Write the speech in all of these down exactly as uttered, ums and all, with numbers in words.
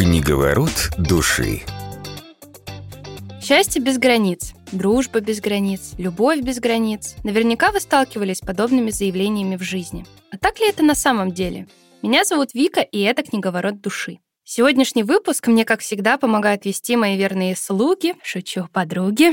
Книговорот души. Счастье без границ, дружба без границ, любовь без границ. Наверняка вы сталкивались с подобными заявлениями в жизни. А так ли это на самом деле? Меня зовут Вика, и это Книговорот души. Сегодняшний выпуск мне, как всегда, помогают вести мои верные слуги, шучу, подруги,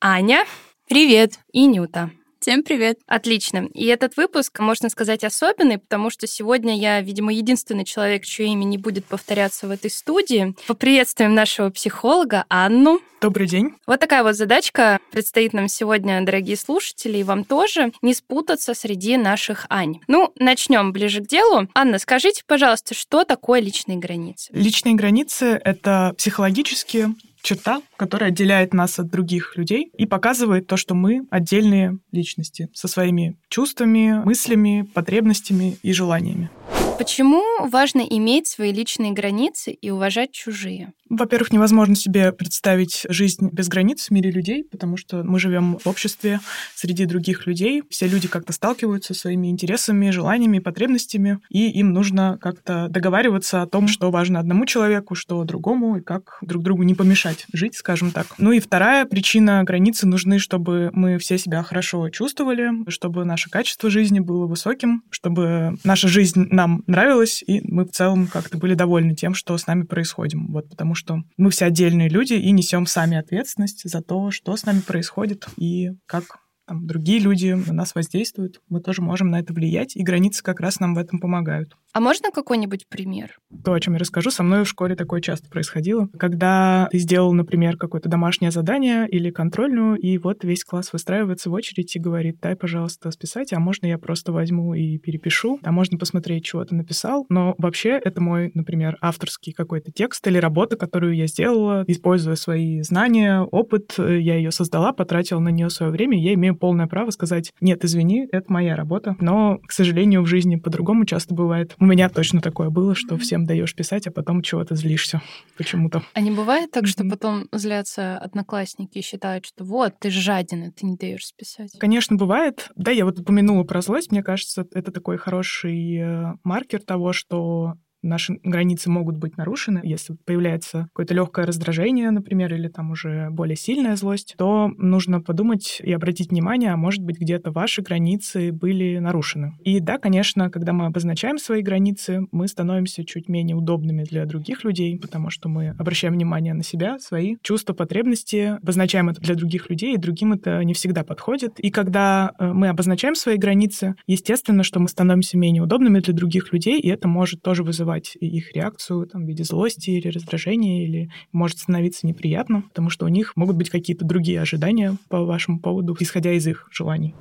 Аня. Привет. И Нюта. Всем привет. Отлично. И этот выпуск, можно сказать, особенный, потому что сегодня я, видимо, единственный человек, чье имя не будет повторяться в этой студии. Поприветствуем нашего психолога Анну. Добрый день. Вот такая вот задачка предстоит нам сегодня, дорогие слушатели, и вам тоже, не спутаться среди наших Ань. Ну, начнем ближе к делу. Анна, скажите, пожалуйста, что такое личные границы? Личные границы — это психологические черта, которая отделяет нас от других людей и показывает то, что мы отдельные личности со своими чувствами, мыслями, потребностями и желаниями. Почему важно иметь свои личные границы и уважать чужие? Во-первых, невозможно себе представить жизнь без границ в мире людей, потому что мы живем в обществе среди других людей. Все люди как-то сталкиваются со своими интересами, желаниями, потребностями, и им нужно как-то договариваться о том, что важно одному человеку, что другому, и как друг другу не помешать жить, скажем так. Ну и вторая причина: границы нужны, чтобы мы все себя хорошо чувствовали, чтобы наше качество жизни было высоким, чтобы наша жизнь нам нравилось, и мы в целом как-то были довольны тем, что с нами происходит. Вот, потому что мы все отдельные люди и несем сами ответственность за то, что с нами происходит и как там другие люди на нас воздействуют. Мы тоже можем на это влиять, и границы как раз нам в этом помогают. А можно какой-нибудь пример? То, о чем я расскажу, со мной в школе такое часто происходило. Когда ты сделал, например, какое-то домашнее задание или контрольную, и вот весь класс выстраивается в очередь и говорит: дай, пожалуйста, списать, а можно я просто возьму и перепишу, а можно посмотреть, чего ты написал. Но вообще это мой, например, авторский какой-то текст или работа, которую я сделала, используя свои знания, опыт, я ее создала, потратила на нее свое время, я имею полное право сказать: нет, извини, это моя работа. Но, к сожалению, в жизни по-другому часто бывает. У меня точно такое было, что всем даешь писать, а потом чего-то злишься почему-то. А не бывает так, что потом злятся одноклассники и считают, что вот, ты жадина, ты не даешь списать? Конечно, бывает. Да, я вот упомянула про злость. Мне кажется, это такой хороший маркер того, что наши границы могут быть нарушены. Если появляется какое-то легкое раздражение, например, или там уже более сильная злость, то нужно подумать и обратить внимание, а может быть, где-то ваши границы были нарушены. И да, конечно, когда мы обозначаем свои границы, мы становимся чуть менее удобными для других людей, потому что мы обращаем внимание на себя, свои чувства, потребности, обозначаем это для других людей, и другим это не всегда подходит. И когда мы обозначаем свои границы, естественно, что мы становимся менее удобными для других людей, и это может тоже вызывать их реакцию там, в виде злости или раздражения, или может становиться неприятно, потому что у них могут быть какие-то другие ожидания по вашему поводу, исходя из их желаний.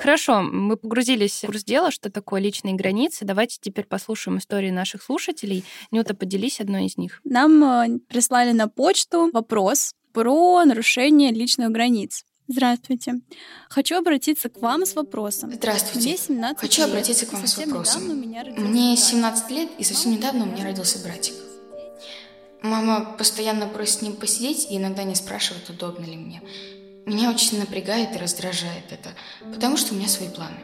Хорошо, мы погрузились в курс дела, что такое личные границы. Давайте теперь послушаем истории наших слушателей. Нюта, поделись одной из них. Нам прислали на почту вопрос про нарушение личных границ. Здравствуйте. Хочу обратиться к вам с вопросом. Здравствуйте. Мне семнадцать Хочу лет. обратиться к вам совсем с вопросом. У меня Мне семнадцать брат. лет, и совсем недавно у меня родился братик. Мама постоянно просит с ним посидеть и иногда не спрашивает, удобно ли мне. Меня очень напрягает и раздражает это, потому что у меня свои планы.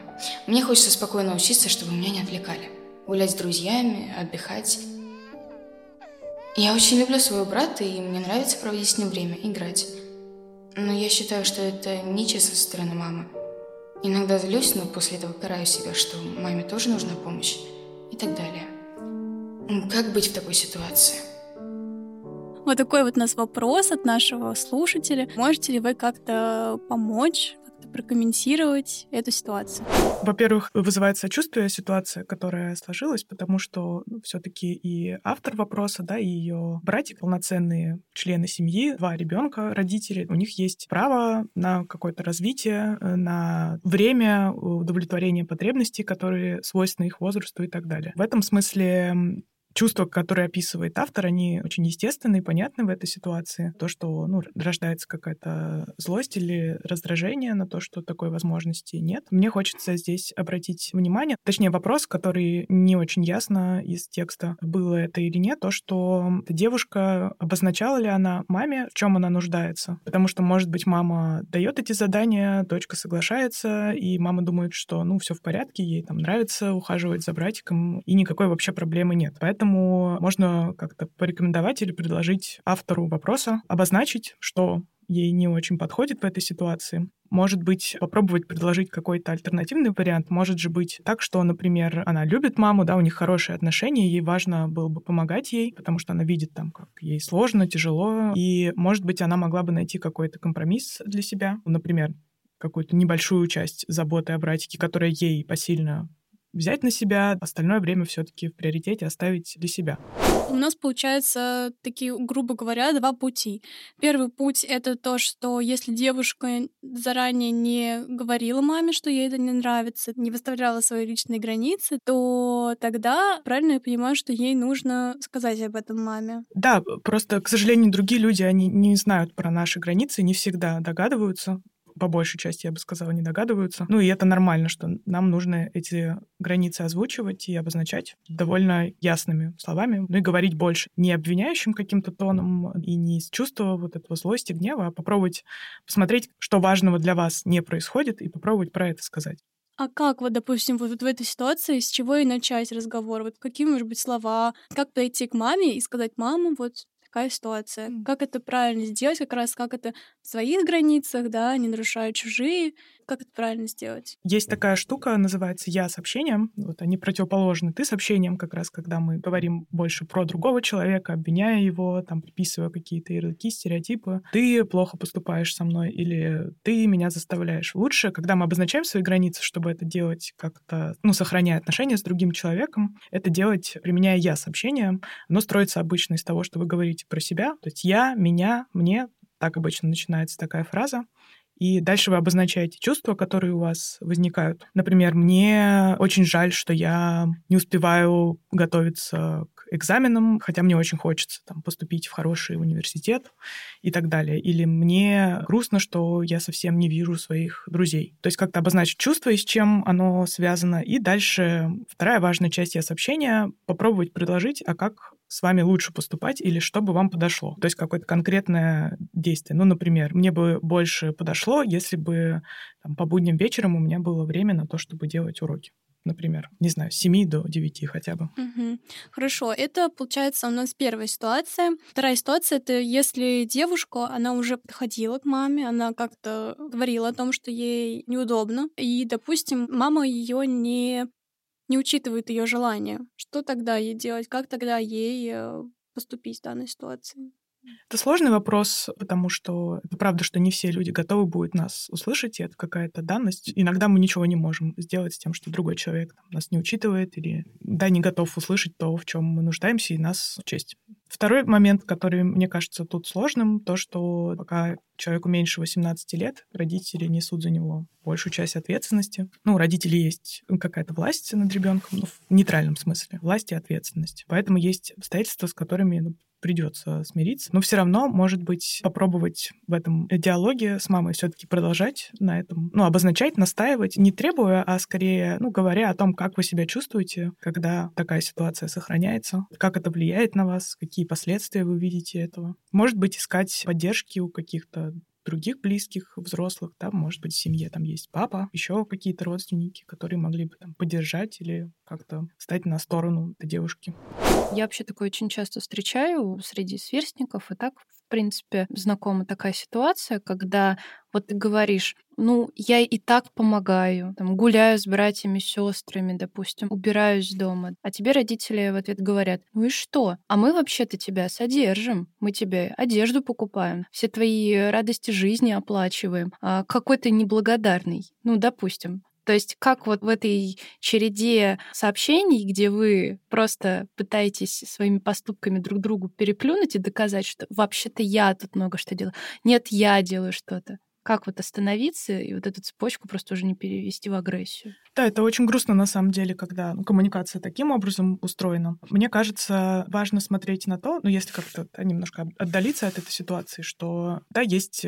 Мне хочется спокойно учиться, чтобы меня не отвлекали. Гулять с друзьями, отдыхать. Я очень люблю своего брата, и мне нравится проводить с ним время, играть. Но я считаю, что это нечестно со стороны мамы. Иногда злюсь, но после этого караю себя, что маме тоже нужна помощь и так далее. Как быть в такой ситуации? Вот такой вот у нас вопрос от нашего слушателя. Можете ли вы как-то помочь, прокомментировать эту ситуацию? Во-первых, вызывает сочувствие ситуация, которая сложилась, потому что ну, все-таки и автор вопроса, да, и ее братик, полноценные члены семьи, два ребенка, родители, у них есть право на какое-то развитие, на время, удовлетворение потребностей, которые свойственны их возрасту и так далее. В этом смысле чувства, которые описывает автор, они очень естественны и понятны в этой ситуации. То, что ну, рождается какая-то злость или раздражение на то, что такой возможности нет. Мне хочется здесь обратить внимание, точнее вопрос, который не очень ясно из текста, было это или нет, то, что девушка, обозначала ли она маме, в чем она нуждается. Потому что, может быть, мама дает эти задания, дочка соглашается, и мама думает, что ну все в порядке, ей там нравится ухаживать за братиком, и никакой вообще проблемы нет. Поэтому Поэтому можно как-то порекомендовать или предложить автору вопроса обозначить, что ей не очень подходит в этой ситуации. Может быть, попробовать предложить какой-то альтернативный вариант. Может же быть так, что, например, она любит маму, да, у них хорошие отношения, ей важно было бы помогать ей, потому что она видит там, как ей сложно, тяжело. И, может быть, она могла бы найти какой-то компромисс для себя. Например, какую-то небольшую часть заботы о братике, которая ей посильно взять на себя, остальное время все-таки в приоритете оставить для себя. У нас получается такие, грубо говоря, два пути. Первый путь — это то, что если девушка заранее не говорила маме, что ей это не нравится, не выставляла свои личные границы, то тогда, правильно я понимаю, что ей нужно сказать об этом маме? Да, просто, к сожалению, другие люди, они не знают про наши границы, не всегда догадываются. По большей части, я бы сказала, не догадываются. Ну и это нормально, что нам нужно эти границы озвучивать и обозначать довольно ясными словами, ну и говорить больше. Не обвиняющим каким-то тоном и не из чувства вот этого злости, гнева, а попробовать посмотреть, что важного для вас не происходит, и попробовать про это сказать. А как, вот, допустим, вот в этой ситуации, с чего и начать разговор? Вот какие, может быть, слова? Как подойти к маме и сказать: мама, вот такая ситуация. Как это правильно сделать? Как раз как это в своих границах, да, не нарушая чужие. Как это правильно сделать? Есть такая штука, называется «я сообщением». Вот они противоположны «ты сообщением», как раз когда мы говорим больше про другого человека, обвиняя его, там, приписывая какие-то ярлыки, стереотипы. «Ты плохо поступаешь со мной» или «ты меня заставляешь». Лучше, когда мы обозначаем свои границы, чтобы это делать как-то, ну, сохраняя отношения с другим человеком, это делать, применяя «я» сообщение. Оно строится обычно из того, что вы говорите про себя. То есть «я», «меня», «мне». Так обычно начинается такая фраза. И дальше вы обозначаете чувства, которые у вас возникают. Например, мне очень жаль, что я не успеваю готовиться к экзаменам, хотя мне очень хочется там, поступить в хороший университет и так далее. Или мне грустно, что я совсем не вижу своих друзей. То есть как-то обозначить чувство и с чем оно связано. И дальше вторая важная часть я сообщения — попробовать предложить, а как с вами лучше поступать или что бы вам подошло. То есть какое-то конкретное действие. Ну, например, мне бы больше подошло, если бы там, по будням вечером у меня было время на то, чтобы делать уроки. Например, не знаю, с семи до девяти хотя бы. Угу. Хорошо, это получается у нас первая ситуация. Вторая ситуация — это если девушка, она уже подходила к маме, она как-то говорила о том, что ей неудобно, и, допустим, мама ее не... не учитывает ее желания. Что тогда ей делать? Как тогда ей поступить в данной ситуации? Это сложный вопрос, потому что это правда, что не все люди готовы будут нас услышать, и это какая-то данность. Иногда мы ничего не можем сделать с тем, что другой человек там, нас не учитывает или да, не готов услышать то, в чем мы нуждаемся, и нас учесть. Второй момент, который, мне кажется, тут сложным, то, что пока человеку меньше восемнадцати лет, родители несут за него большую часть ответственности. Ну, у родителей есть какая-то власть над ребенком, ну, в нейтральном смысле, власть и ответственность. Поэтому есть обстоятельства, с которыми ну, придется смириться. Но все равно, может быть, попробовать в этом диалоге с мамой все-таки продолжать на этом, ну, обозначать, настаивать, не требуя, а скорее, ну, говоря о том, как вы себя чувствуете, когда такая ситуация сохраняется, как это влияет на вас, какие последствия вы видите этого. Может быть, искать поддержки у каких-то других близких, взрослых, там, может быть, в семье там есть папа, еще какие-то родственники, которые могли бы там, поддержать или как-то встать на сторону этой девушки. Я вообще такое очень часто встречаю среди сверстников, и так, в принципе, знакома такая ситуация, когда вот ты говоришь, ну, я и так помогаю, там, гуляю с братьями, сестрами, допустим, убираюсь дома, а тебе родители в ответ говорят, ну и что? А мы вообще-то тебя содержим, мы тебе одежду покупаем, все твои радости жизни оплачиваем, а какой ты неблагодарный, ну, допустим. То есть как вот в этой череде сообщений, где вы просто пытаетесь своими поступками друг другу переплюнуть и доказать, что вообще-то я тут много что делаю. Нет, я делаю что-то. Как вот остановиться и вот эту цепочку просто уже не перевести в агрессию? Да, это очень грустно на самом деле, когда ну, коммуникация таким образом устроена. Мне кажется, важно смотреть на то, ну если как-то да, немножко отдалиться от этой ситуации, что да, есть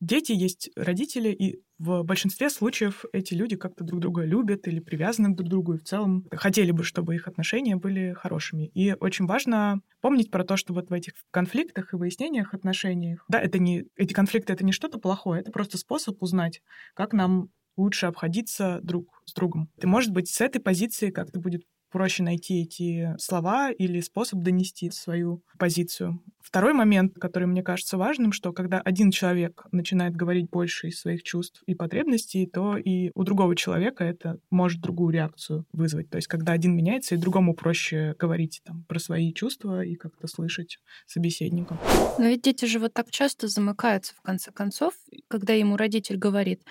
дети, есть родители, и в большинстве случаев эти люди как-то друг друга любят или привязаны друг к другу, и в целом хотели бы, чтобы их отношения были хорошими. И очень важно помнить про то, что вот в этих конфликтах и выяснениях отношений, да, это не, эти конфликты — это не что-то плохое, это просто способ узнать, как нам лучше обходиться друг с другом. И, может быть, с этой позиции как-то будет проще найти эти слова или способ донести свою позицию. Второй момент, который мне кажется важным, что когда один человек начинает говорить больше из своих чувств и потребностей, то и у другого человека это может другую реакцию вызвать. То есть когда один меняется, и другому проще говорить там, про свои чувства и как-то слышать собеседника. Но ведь дети же вот так часто замыкаются, в конце концов, когда ему родитель говорит,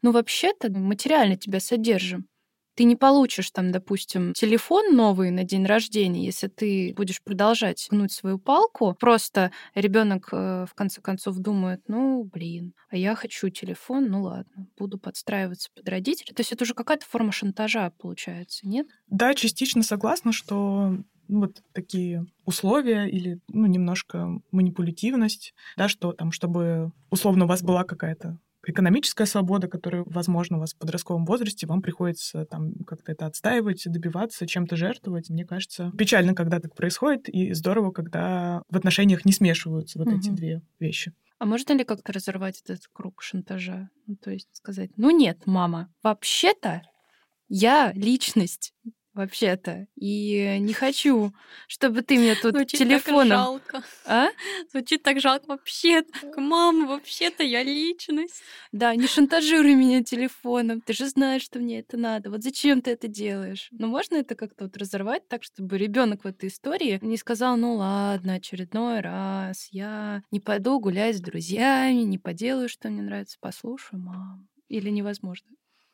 ну вообще-то материально тебя содержим. Ты не получишь там, допустим, телефон новый на день рождения, если ты будешь продолжать гнуть свою палку. Просто ребенок в конце концов думает, ну, блин, а я хочу телефон, ну ладно, буду подстраиваться под родителей. То есть это уже какая-то форма шантажа получается, нет? Да, частично согласна, что ну, вот такие условия или ну, немножко манипулятивность, да, что там, чтобы условно у вас была какая-то экономическая свобода, которая, возможно, у вас в подростковом возрасте, вам приходится там как-то это отстаивать, добиваться, чем-то жертвовать. Мне кажется, печально, когда так происходит, и здорово, когда в отношениях не смешиваются вот угу. эти две вещи. А можно ли как-то разорвать этот круг шантажа? Ну, то есть сказать, ну нет, мама, вообще-то я личность, вообще-то, и не хочу, чтобы ты мне тут звучит телефоном... Звучит так жалко. А? Звучит так жалко. Вообще-то, мама, вообще-то я личность. Да, не шантажируй меня телефоном, ты же знаешь, что мне это надо. Вот зачем ты это делаешь? Но можно это как-то вот разорвать так, чтобы ребенок в этой истории не сказал, ну ладно, очередной раз я не пойду гулять с друзьями, не поделаю, что мне нравится, послушаю маму. Или невозможно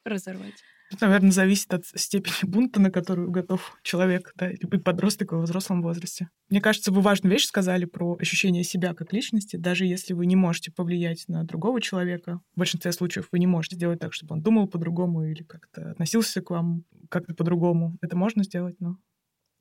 разорвать? Это, наверное, зависит от степени бунта, на которую готов человек, да, или подросток во взрослом возрасте. Мне кажется, вы важную вещь сказали про ощущение себя как личности. Даже если вы не можете повлиять на другого человека, в большинстве случаев вы не можете сделать так, чтобы он думал по-другому или как-то относился к вам как-то по-другому. Это можно сделать, но...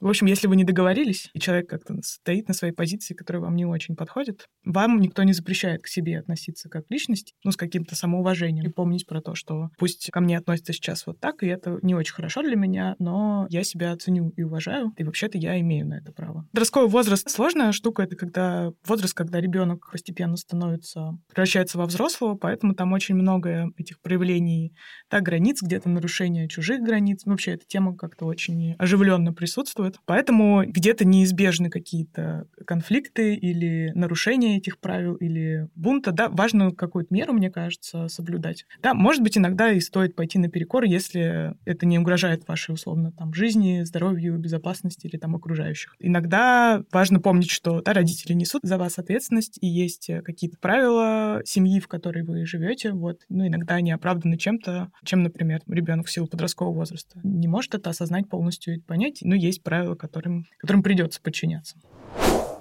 В общем, если вы не договорились, и человек как-то стоит на своей позиции, которая вам не очень подходит, вам никто не запрещает к себе относиться как к личности, ну, с каким-то самоуважением. И помнить про то, что пусть ко мне относятся сейчас вот так, и это не очень хорошо для меня, но я себя ценю и уважаю, и вообще-то я имею на это право. Подростковый возраст — сложная штука, это когда возраст, когда ребенок постепенно становится, превращается во взрослого, поэтому там очень много этих проявлений, да, границ, где-то нарушение чужих границ. Вообще эта тема как-то очень оживленно присутствует. Поэтому где-то неизбежны какие-то конфликты или нарушения этих правил, или бунта. Да, важно какую-то меру, мне кажется, соблюдать. Да, может быть, иногда и стоит пойти наперекор, если это не угрожает вашей, условно, там, жизни, здоровью, безопасности или там окружающих. Иногда важно помнить, что да, родители несут за вас ответственность, и есть какие-то правила семьи, в которой вы живете. Вот. Ну, иногда они оправданы чем-то, чем, например, ребенок в силу подросткового возраста не может это осознать полностью и понять, но есть правила, Которым, которым придется подчиняться.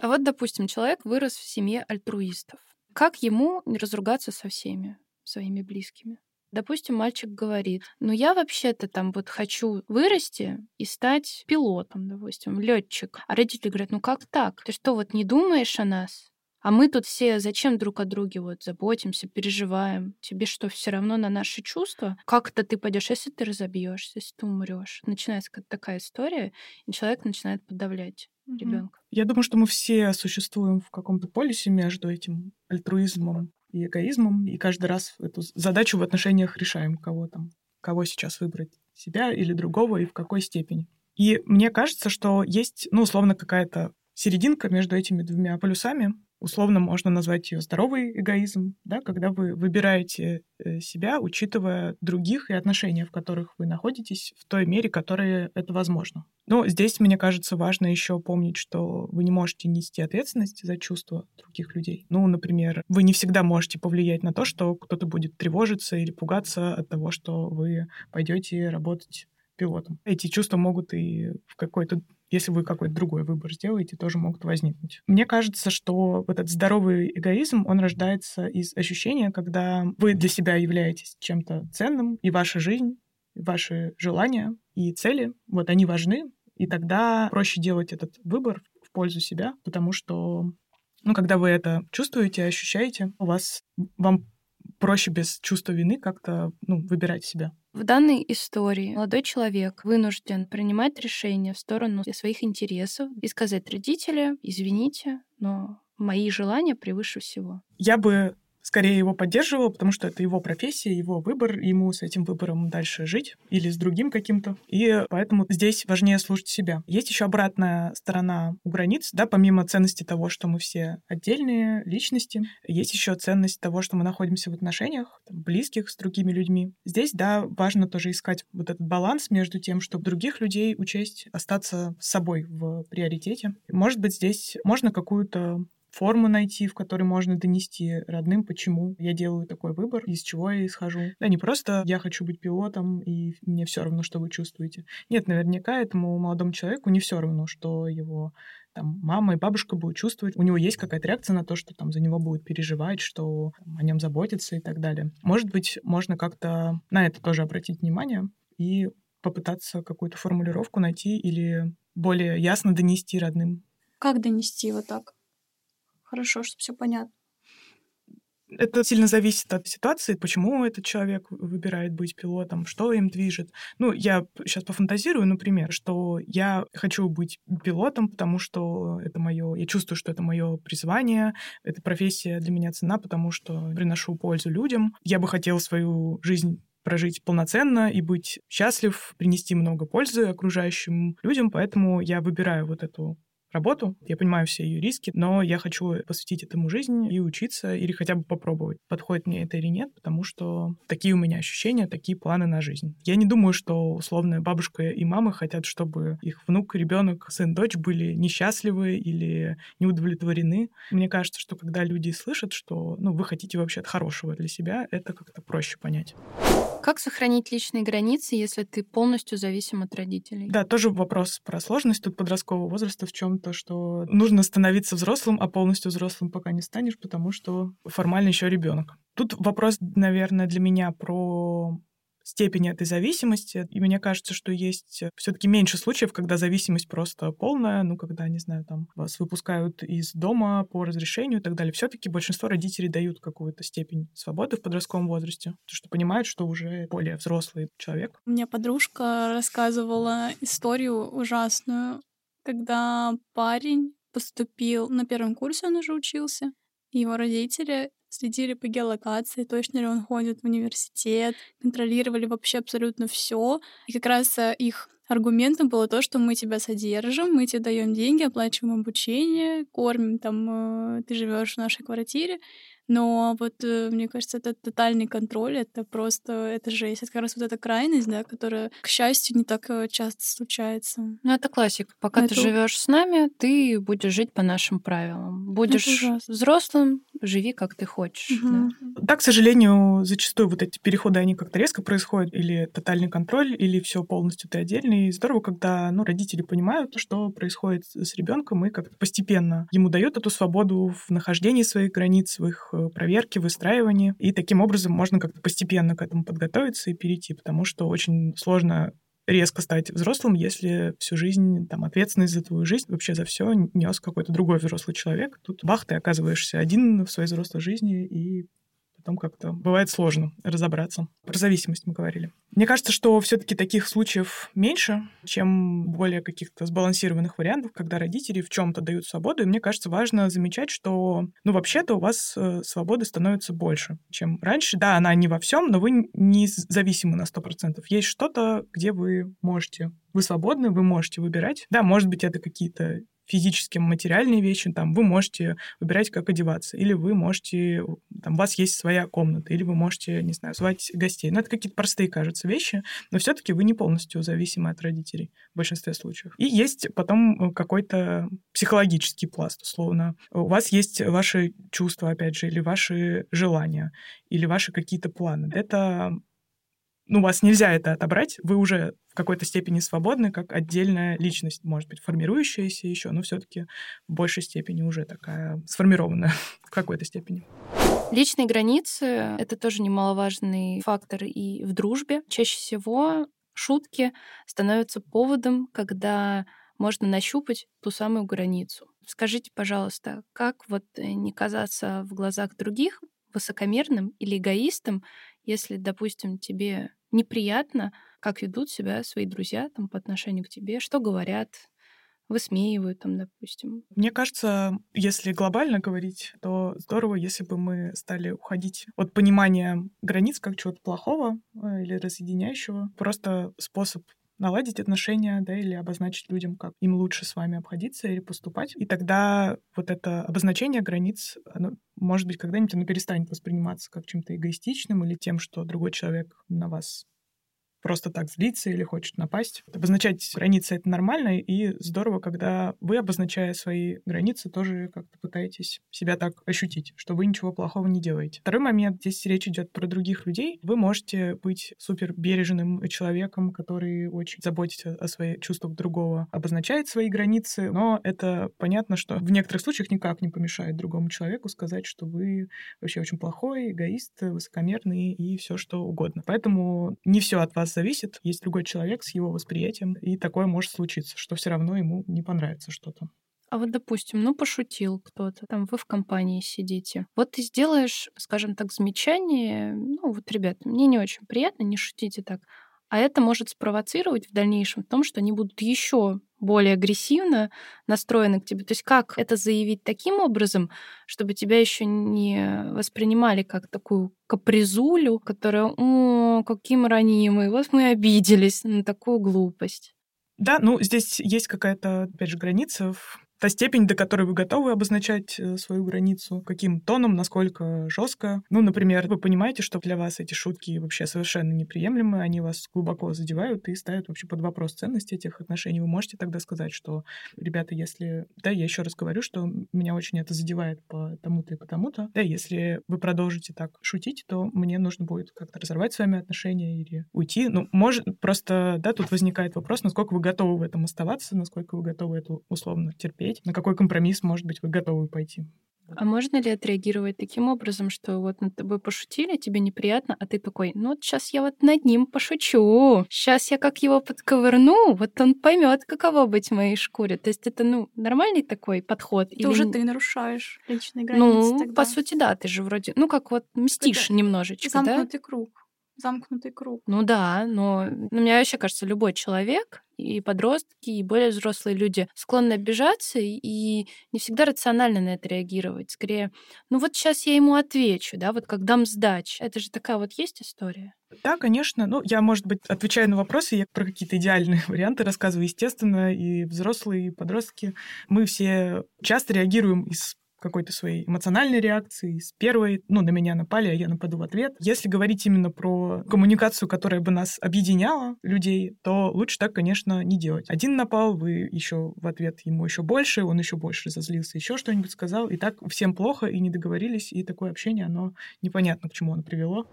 А вот, допустим, человек вырос в семье альтруистов. Как ему не разругаться со всеми своими близкими? Допустим, мальчик говорит, ну я вообще-то там вот хочу вырасти и стать пилотом, допустим, летчик. А родители говорят, ну как так? Ты что, вот не думаешь о нас? А мы тут все зачем друг о друге вот заботимся, переживаем? Тебе что, все равно на наши чувства? Как-то ты пойдешь, если ты разобьешься, если ты умрешь? Начинается такая история, и человек начинает подавлять mm-hmm. ребенка. Я думаю, что мы все существуем в каком-то полюсе между этим альтруизмом и эгоизмом, и каждый раз эту задачу в отношениях решаем, кого там, кого сейчас выбрать, себя или другого, и в какой степени. И мне кажется, что есть, ну, условно, какая-то серединка между этими двумя полюсами. Условно можно назвать ее здоровый эгоизм, да, когда вы выбираете себя, учитывая других и отношения, в которых вы находитесь, в той мере, которая это возможно. Но здесь, мне кажется, важно еще помнить, что вы не можете нести ответственность за чувства других людей. Ну, например, вы не всегда можете повлиять на то, что кто-то будет тревожиться или пугаться от того, что вы пойдете работать пилотом. Эти чувства могут и в какой-то... Если вы какой-то другой выбор сделаете, тоже могут возникнуть. Мне кажется, что вот этот здоровый эгоизм, он рождается из ощущения, когда вы для себя являетесь чем-то ценным, и ваша жизнь, и ваши желания и цели, вот они важны, и тогда проще делать этот выбор в пользу себя, потому что, ну, когда вы это чувствуете, ощущаете, у вас, вам проще без чувства вины как-то, ну, выбирать себя. В данной истории молодой человек вынужден принимать решение в сторону своих интересов и сказать родителям, извините, но мои желания превыше всего. Я бы скорее его поддерживала, потому что это его профессия, его выбор, ему с этим выбором дальше жить или с другим каким-то. И поэтому здесь важнее слушать себя. Есть еще обратная сторона у границ, да, помимо ценности того, что мы все отдельные личности, есть еще ценность того, что мы находимся в отношениях там, близких с другими людьми. Здесь, да, важно тоже искать вот этот баланс между тем, чтобы других людей учесть, остаться с собой в приоритете. Может быть, здесь можно какую-то форму найти, в которой можно донести родным, почему я делаю такой выбор, из чего я исхожу. Да, не просто я хочу быть пилотом, и мне все равно, что вы чувствуете. Нет, наверняка этому молодому человеку не все равно, что его там, мама и бабушка будут чувствовать. У него есть какая-то реакция на то, что там, за него будут переживать, что там, о нем заботятся и так далее. Может быть, можно как-то на это тоже обратить внимание и попытаться какую-то формулировку найти или более ясно донести родным. Как донести вот так? Хорошо, что все понятно. Это сильно зависит от ситуации, почему этот человек выбирает быть пилотом, что им движет. Ну, я сейчас пофантазирую, например, что я хочу быть пилотом, потому что это мое, я чувствую, что это мое призвание, эта профессия для меня ценна, потому что приношу пользу людям. Я бы хотела свою жизнь прожить полноценно и быть счастлив, принести много пользы окружающим людям, поэтому я выбираю вот эту работу, я понимаю все ее риски, но я хочу посвятить этому жизнь и учиться, или хотя бы попробовать, подходит мне это или нет, потому что такие у меня ощущения, такие планы на жизнь. Я не думаю, что условно бабушка и мама хотят, чтобы их внук, ребенок, сын, дочь были несчастливы или неудовлетворены. Мне кажется, что когда люди слышат, что ну, вы хотите вообще хорошего для себя, это как-то проще понять. Как сохранить личные границы, если ты полностью зависим от родителей? Да, тоже вопрос про сложность тут подросткового возраста в чем то, что нужно становиться взрослым, а полностью взрослым пока не станешь, потому что формально еще ребенок. Тут вопрос, наверное, для меня про степень этой зависимости. И мне кажется, что есть все-таки меньше случаев, когда зависимость просто полная, ну, когда, не знаю, там, вас выпускают из дома по разрешению и так далее. Все-таки большинство родителей дают какую-то степень свободы в подростковом возрасте, потому что понимают, что уже более взрослый человек. У меня подружка рассказывала историю ужасную, когда парень поступил, на первом курсе он уже учился, его родители следили по геолокации, точно ли он ходит в университет, контролировали вообще абсолютно все. И как раз их аргументом было то, что мы тебя содержим, мы тебе даем деньги, оплачиваем обучение, кормим, там, ты живешь в нашей квартире. Но вот, мне кажется, это тотальный контроль, это просто, это жесть. Это как раз вот эта крайность, да, которая, к счастью, не так часто случается. Ну, это классика. Пока это... ты живешь с нами, ты будешь жить по нашим правилам. Будешь взрослым, живи как ты хочешь. Угу. Да. да, к сожалению, зачастую вот эти переходы, они как-то резко происходят. Или тотальный контроль, или все полностью ты отдельный. И здорово, когда ну, родители понимают, что происходит с ребенком, и как-то постепенно ему дают эту свободу в нахождении своих границ, в их проверки, выстраивания. И таким образом можно как-то постепенно к этому подготовиться и перейти, потому что очень сложно резко стать взрослым, если всю жизнь там, ответственность за твою жизнь, вообще за все нес какой-то другой взрослый человек. Тут бах, ты оказываешься один в своей взрослой жизни, и потом как-то бывает сложно разобраться. Про зависимость мы говорили. Мне кажется, что все-таки таких случаев меньше, чем более каких-то сбалансированных вариантов, когда родители в чем-то дают свободу. И мне кажется, важно замечать, что, ну, вообще-то у вас свободы становится больше, чем раньше. Да, она не во всем, но вы не зависимы на сто процентов. Есть что-то, где вы можете. Вы свободны, вы можете выбирать. Да, может быть, это какие-то физическим, материальные вещи, там, вы можете выбирать, как одеваться, или вы можете, там, у вас есть своя комната, или вы можете, не знаю, звать гостей. Ну, это какие-то простые, кажется, вещи, но все-таки вы не полностью зависимы от родителей в большинстве случаев. И есть потом какой-то психологический пласт, условно. У вас есть ваши чувства, опять же, или ваши желания, или ваши какие-то планы. Это... Ну, вас нельзя это отобрать, вы уже в какой-то степени свободны, как отдельная личность, может быть, формирующаяся еще, но все-таки в большей степени уже такая сформированная в какой-то степени. Личные границы — это тоже немаловажный фактор и в дружбе. Чаще всего шутки становятся поводом, когда можно нащупать ту самую границу. Скажите, пожалуйста, как вот не казаться в глазах других высокомерным или эгоистом, если, допустим, тебе неприятно, как ведут себя свои друзья там, по отношению к тебе, что говорят, высмеивают там, допустим. Мне кажется, если глобально говорить, то здорово, если бы мы стали уходить от понимания границ как чего-то плохого или разъединяющего. Просто способ наладить отношения, да, или обозначить людям, как им лучше с вами обходиться или поступать. И тогда вот это обозначение границ, оно, может быть, когда-нибудь оно перестанет восприниматься как чем-то эгоистичным или тем, что другой человек на вас просто так злится или хочет напасть. Обозначать границы — это нормально, и здорово, когда вы, обозначая свои границы, тоже как-то пытаетесь себя так ощутить, что вы ничего плохого не делаете. Второй момент. Здесь речь идет про других людей. Вы можете быть супер бережным человеком, который очень заботится о своих чувствах другого, обозначает свои границы, но это понятно, что в некоторых случаях никак не помешает другому человеку сказать, что вы вообще очень плохой, эгоист, высокомерный и все что угодно. Поэтому не все от вас зависит, есть другой человек с его восприятием, и такое может случиться, что все равно ему не понравится что-то. А вот, допустим, ну, пошутил кто-то, там, вы в компании сидите. Вот ты сделаешь, скажем так, замечание, ну, вот, ребята, мне не очень приятно, не шутите так. А это может спровоцировать в дальнейшем в том, что они будут еще более агрессивно настроены к тебе. То есть как это заявить таким образом, чтобы тебя еще не воспринимали как такую капризулю, которая, о, каким ранимый, вот мы обиделись на такую глупость. Да, ну здесь есть какая-то, опять же, граница, та степень, до которой вы готовы обозначать свою границу, каким тоном, насколько жестко. Ну, например, вы понимаете, что для вас эти шутки вообще совершенно неприемлемы, они вас глубоко задевают и ставят вообще под вопрос ценности этих отношений. Вы можете тогда сказать, что, ребята, если... Да, я еще раз говорю, что меня очень это задевает по тому-то и по тому-то. Да, если вы продолжите так шутить, то мне нужно будет как-то разорвать с вами отношения или уйти. Ну, может, просто, да, тут возникает вопрос, насколько вы готовы в этом оставаться, насколько вы готовы это условно терпеть, на какой компромисс, может быть, вы готовы пойти. А можно ли отреагировать таким образом, что вот над тобой пошутили, тебе неприятно, а ты такой, ну вот сейчас я вот над ним пошучу, сейчас я как его подковырну, вот он поймет, каково быть в моей шкуре. То есть это, ну, нормальный такой подход? Ты или... уже ты нарушаешь личные границы. Ну, тогда. По сути, да, ты же вроде, ну, как вот мстишь это немножечко, замкнутый да? Замкнутый круг. Замкнутый круг. Ну да, но ну, мне вообще кажется, любой человек, и подростки, и более взрослые люди склонны обижаться и не всегда рационально на это реагировать. Скорее, ну вот сейчас я ему отвечу, да, вот как дам сдачи. Это же такая вот есть история? Да, конечно. Ну, я, может быть, отвечаю на вопросы, я про какие-то идеальные варианты рассказываю, естественно, и взрослые, и подростки. Мы все часто реагируем из какой-то своей эмоциональной реакции, с первой, ну, на меня напали, а я нападу в ответ. Если говорить именно про коммуникацию, которая бы нас объединяла, людей, то лучше так, конечно, не делать. Один напал, вы еще в ответ ему еще больше, он еще больше разозлился, еще что-нибудь сказал, и так всем плохо, и не договорились, и такое общение, оно непонятно, к чему оно привело.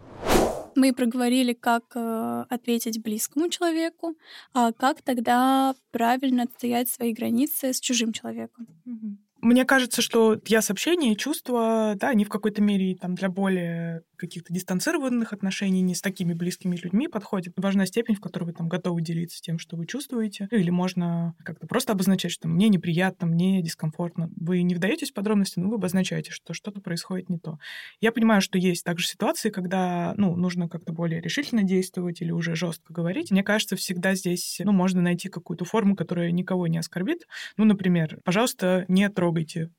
Мы проговорили, как э, ответить близкому человеку, а как тогда правильно отстоять свои границы с чужим человеком. Угу. Мне кажется, что я сообщения и чувства, да, они в какой-то мере там, для более каких-то дистанцированных отношений, не с такими близкими людьми подходят. Важна степень, в которой вы там, готовы делиться тем, что вы чувствуете. Или можно как-то просто обозначать, что мне неприятно, мне дискомфортно. Вы не вдаетесь в подробности, но вы обозначаете, что что-то происходит не то. Я понимаю, что есть также ситуации, когда ну, нужно как-то более решительно действовать или уже жестко говорить. Мне кажется, всегда здесь ну, можно найти какую-то форму, которая никого не оскорбит. Ну, например, пожалуйста, не трогайте.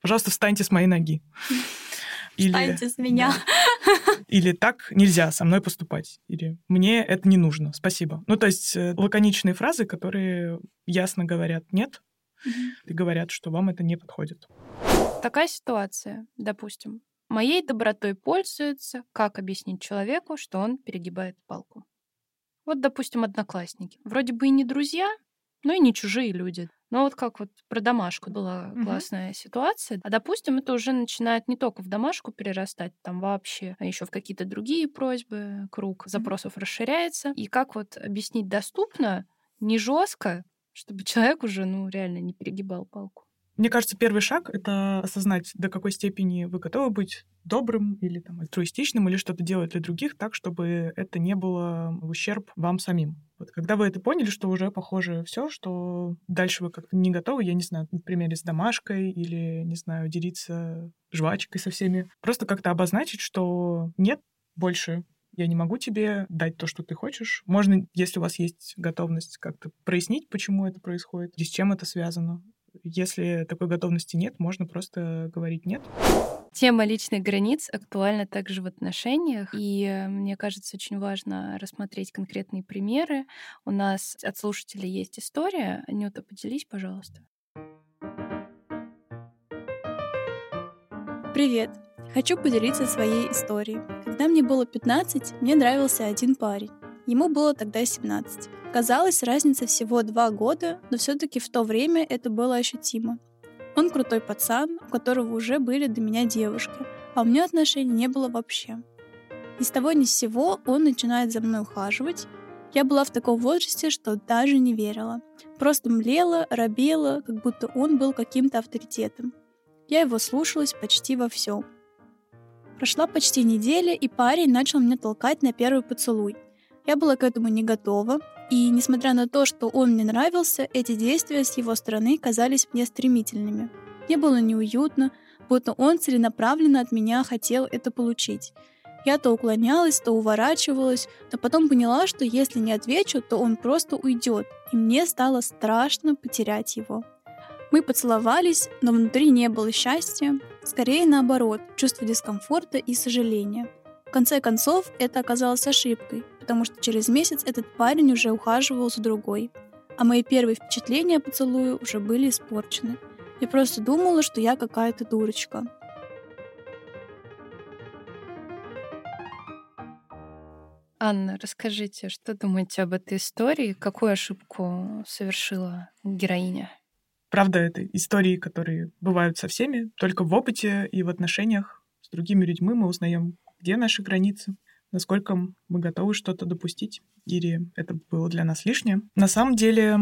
Пожалуйста, встаньте с моей ноги. Или, встаньте с меня. Да. Или так нельзя со мной поступать. Или мне это не нужно, спасибо. Ну, то есть лаконичные фразы, которые ясно говорят «нет», mm-hmm. и говорят, что вам это не подходит. Такая ситуация, допустим. Моей добротой пользуется, как объяснить человеку, что он перегибает палку. Вот, допустим, одноклассники. Вроде бы и не друзья, но и не чужие люди. Но вот как вот про домашку была угу. классная ситуация. А, допустим, это уже начинает не только в домашку перерастать, там вообще, а еще в какие-то другие просьбы, круг запросов угу. расширяется. И как вот объяснить доступно, не жестко, чтобы человек уже, ну, реально не перегибал палку? Мне кажется, первый шаг — это осознать, до какой степени вы готовы быть добрым или там, альтруистичным, или что-то делать для других так, чтобы это не было в ущерб вам самим. Вот, когда вы это поняли, что уже похоже все, что дальше вы как-то не готовы, я не знаю, например, с домашкой или, не знаю, делиться жвачкой со всеми, просто как-то обозначить, что нет больше я не могу тебе дать то, что ты хочешь. Можно, если у вас есть готовность, как-то прояснить, почему это происходит и с чем это связано. Если такой готовности нет, можно просто говорить «нет». Тема личных границ актуальна также в отношениях, и мне кажется, очень важно рассмотреть конкретные примеры. У нас от слушателей есть история. Нюта, поделись, пожалуйста. Привет! Хочу поделиться своей историей. Когда мне было пятнадцать, мне нравился один парень. Ему было тогда семнадцать. Казалось, разница всего два года, но все-таки в то время это было ощутимо. Он крутой пацан, у которого уже были до меня девушки, а у меня отношений не было вообще. Ни с того ни с сего он начинает за мной ухаживать. Я была в таком возрасте, что даже не верила. Просто млела, робела, как будто он был каким-то авторитетом. Я его слушалась почти во всем. Прошла почти неделя, и парень начал меня толкать на первый поцелуй. Я была к этому не готова, и, несмотря на то, что он мне нравился, эти действия с его стороны казались мне стремительными. Мне было неуютно, будто он целенаправленно от меня хотел это получить. Я то уклонялась, то уворачивалась, но потом поняла, что если не отвечу, то он просто уйдет, и мне стало страшно потерять его. Мы поцеловались, но внутри не было счастья, скорее наоборот, чувство дискомфорта и сожаления. В конце концов, это оказалось ошибкой, потому что через месяц этот парень уже ухаживал за другой, а мои первые впечатления о поцелую уже были испорчены. Я просто думала, что я какая-то дурочка. Анна, расскажите, что думаете об этой истории? Какую ошибку совершила героиня? Правда, это истории, которые бывают со всеми, только в опыте и в отношениях с другими людьми мы узнаем, где наши границы, насколько мы готовы что-то допустить, или это было для нас лишнее. На самом деле,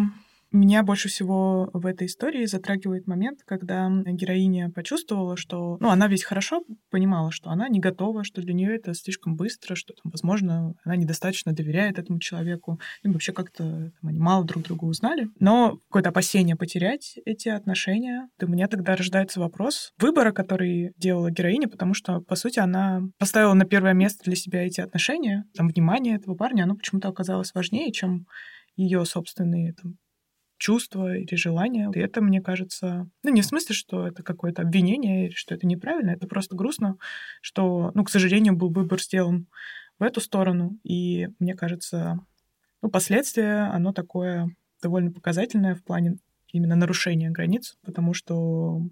меня больше всего в этой истории затрагивает момент, когда героиня почувствовала, что... Ну, она ведь хорошо понимала, что она не готова, что для нее это слишком быстро, что, там, возможно, она недостаточно доверяет этому человеку, и вообще как-то там, они мало друг друга узнали. Но какое-то опасение потерять эти отношения. И у меня тогда рождается вопрос выбора, который делала героиня, потому что, по сути, она поставила на первое место для себя эти отношения. Там внимание этого парня, оно почему-то оказалось важнее, чем ее собственные... Там, чувства или желания. И это, мне кажется... Ну, не в смысле, что это какое-то обвинение или что это неправильно. Это просто грустно, что, ну, к сожалению, был выбор сделан в эту сторону. И, мне кажется, ну, последствие, оно такое довольно показательное в плане именно нарушения границ, потому что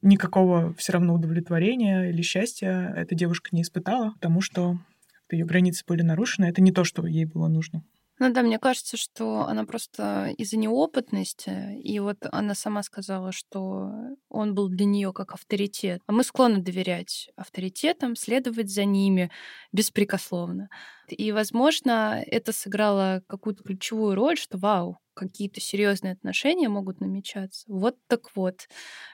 никакого все равно удовлетворения или счастья эта девушка не испытала, потому что ее границы были нарушены. Это не то, что ей было нужно. Ну да, мне кажется, что она просто из-за неопытности, и вот она сама сказала, что он был для нее как авторитет. А мы склонны доверять авторитетам, следовать за ними беспрекословно. И, возможно, это сыграло какую-то ключевую роль, что вау, какие-то серьезные отношения могут намечаться. Вот так вот.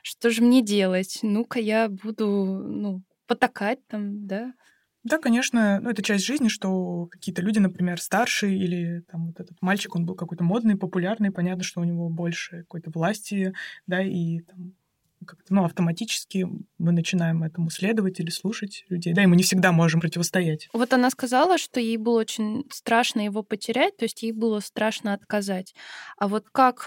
Что же мне делать? Ну-ка я буду, ну, потакать там, да? Да, конечно, ну, это часть жизни, что какие-то люди, например, старшие, или там вот этот мальчик, он был какой-то модный, популярный, понятно, что у него больше какой-то власти, да, и там как-то, ну, автоматически мы начинаем этому следовать или слушать людей, да, и мы не всегда можем противостоять. Вот она сказала, что ей было очень страшно его потерять, то есть ей было страшно отказать. А вот как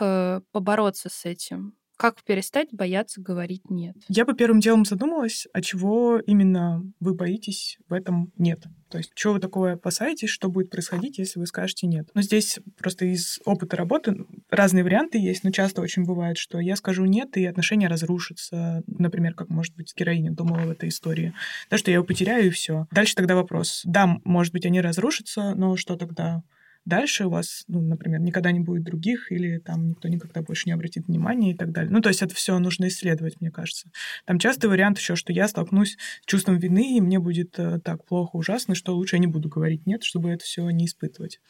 побороться с этим? Как перестать бояться говорить «нет»? Я бы первым делом задумалась, а чего именно вы боитесь в этом «нет». То есть чего вы такое опасаетесь, что будет происходить, если вы скажете «нет». Но здесь просто из опыта работы разные варианты есть, но часто очень бывает, что я скажу «нет», и отношения разрушатся. Например, как, может быть, героиня думала в этой истории. Да, что я его потеряю, и все. Дальше тогда вопрос. Да, может быть, они разрушатся, но что тогда... Дальше у вас, ну, например, никогда не будет других, или там никто никогда больше не обратит внимания и так далее. Ну, то есть это все нужно исследовать, мне кажется. Там частый вариант еще, что я столкнусь с чувством вины, и мне будет э, так плохо, ужасно, что лучше я не буду говорить «нет», чтобы это все не испытывать.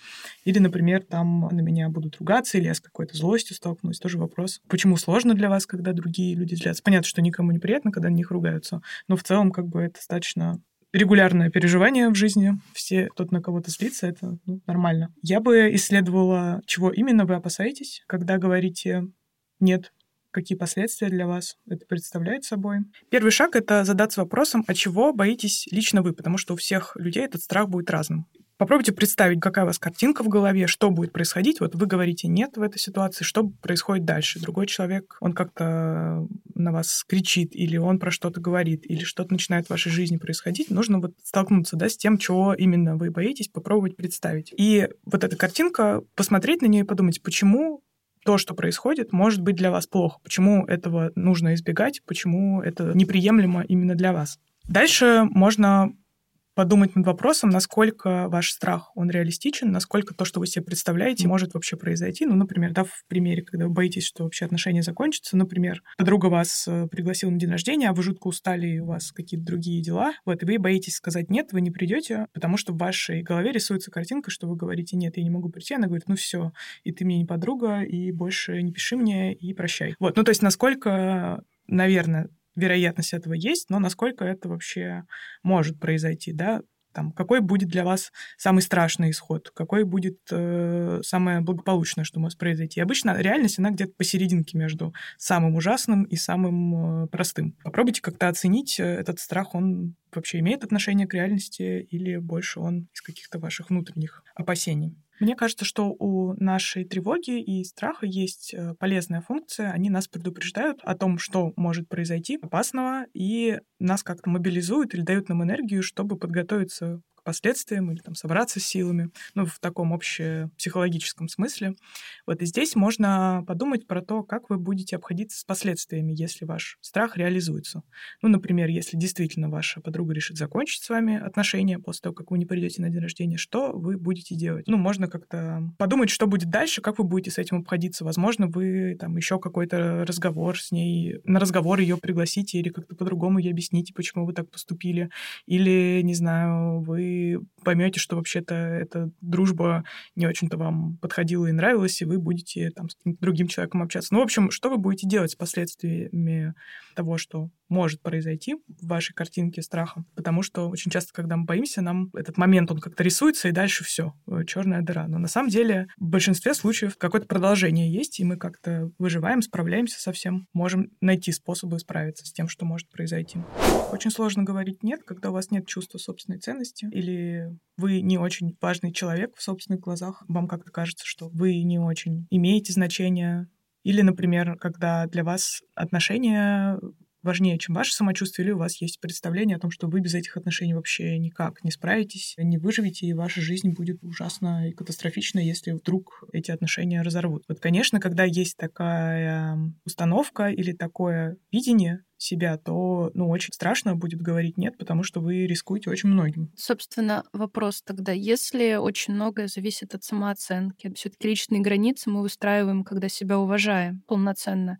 Или, например, там на меня будут ругаться, или я с какой-то злостью столкнусь. Тоже вопрос, почему сложно для вас, когда другие люди злятся. Понятно, что никому не приятно, когда на них ругаются, но в целом как бы это достаточно... Регулярное переживание в жизни. Все, кто-то на кого-то злится, это ну, нормально. Я бы исследовала, чего именно вы опасаетесь, когда говорите «нет». какие последствия для вас это представляет собой. Первый шаг — это задаться вопросом, а чего боитесь лично вы, потому что у всех людей этот страх будет разным. Попробуйте представить, какая у вас картинка в голове, что будет происходить. Вот вы говорите «нет» в этой ситуации, что происходит дальше? Другой человек, он как-то на вас кричит, или он про что-то говорит, или что-то начинает в вашей жизни происходить. Нужно вот столкнуться, да, с тем, чего именно вы боитесь, попробовать представить. И вот эта картинка, посмотреть на нее и подумать, почему то, что происходит, может быть для вас плохо, почему этого нужно избегать, почему это неприемлемо именно для вас. Дальше можно подумать над вопросом, насколько ваш страх, он реалистичен, насколько то, что вы себе представляете, может вообще произойти. Ну, например, да, в примере, когда вы боитесь, что вообще отношения закончатся, например, подруга вас пригласила на день рождения, а вы жутко устали, у вас какие-то другие дела, вот, и вы боитесь сказать «нет», вы не придете, потому что в вашей голове рисуется картинка, что вы говорите «нет, я не могу прийти», она говорит «ну все, и ты мне не подруга, и больше не пиши мне, и прощай». Вот, ну то есть насколько, наверное, вероятность этого есть, но насколько это вообще может произойти, да? Там, какой будет для вас самый страшный исход, какой будет э, самое благополучное, что может произойти. И обычно реальность, она где-то посерединке между самым ужасным и самым э, простым. Попробуйте как-то оценить, этот страх, он вообще имеет отношение к реальности или больше он из каких-то ваших внутренних опасений. Мне кажется, что у нашей тревоги и страха есть полезная функция. Они нас предупреждают о том, что может произойти опасного, и нас как-то мобилизуют или дают нам энергию, чтобы подготовиться к последствиям или там, собраться с силами, ну, в таком общепсихологическом смысле. Вот и здесь можно подумать про то, как вы будете обходиться с последствиями, если ваш страх реализуется. Ну, например, если действительно ваша подруга решит закончить с вами отношения после того, как вы не придете на день рождения, что вы будете делать? Ну, можно как-то подумать, что будет дальше, как вы будете с этим обходиться. Возможно, вы там еще какой-то разговор с ней, на разговор ее пригласите или как-то по-другому ей объясните, почему вы так поступили. Или, не знаю, вы поймете, что вообще-то эта дружба не очень-то вам подходила и нравилась, и вы будете там с каким-то другим человеком общаться. Ну, в общем, что вы будете делать с последствиями того, что может произойти в вашей картинке страха? Потому что очень часто, когда мы боимся, нам этот момент, он как-то рисуется, и дальше все, черная дыра. Но на самом деле в большинстве случаев какое-то продолжение есть, и мы как-то выживаем, справляемся со всем, можем найти способы справиться с тем, что может произойти. Очень сложно говорить «нет», когда у вас нет чувства собственной ценности, или вы не очень важный человек в собственных глазах, вам как-то кажется, что вы не очень имеете значение, или, например, когда для вас отношения важнее, чем ваше самочувствие, или у вас есть представление о том, что вы без этих отношений вообще никак не справитесь, не выживете, и ваша жизнь будет ужасно и катастрофична, если вдруг эти отношения разорвут. Вот, конечно, когда есть такая установка или такое видение себя, то, ну, очень страшно будет говорить «нет», потому что вы рискуете очень многим. Собственно, вопрос тогда. Если очень многое зависит от самооценки, все-таки личные границы мы выстраиваем, когда себя уважаем полноценно,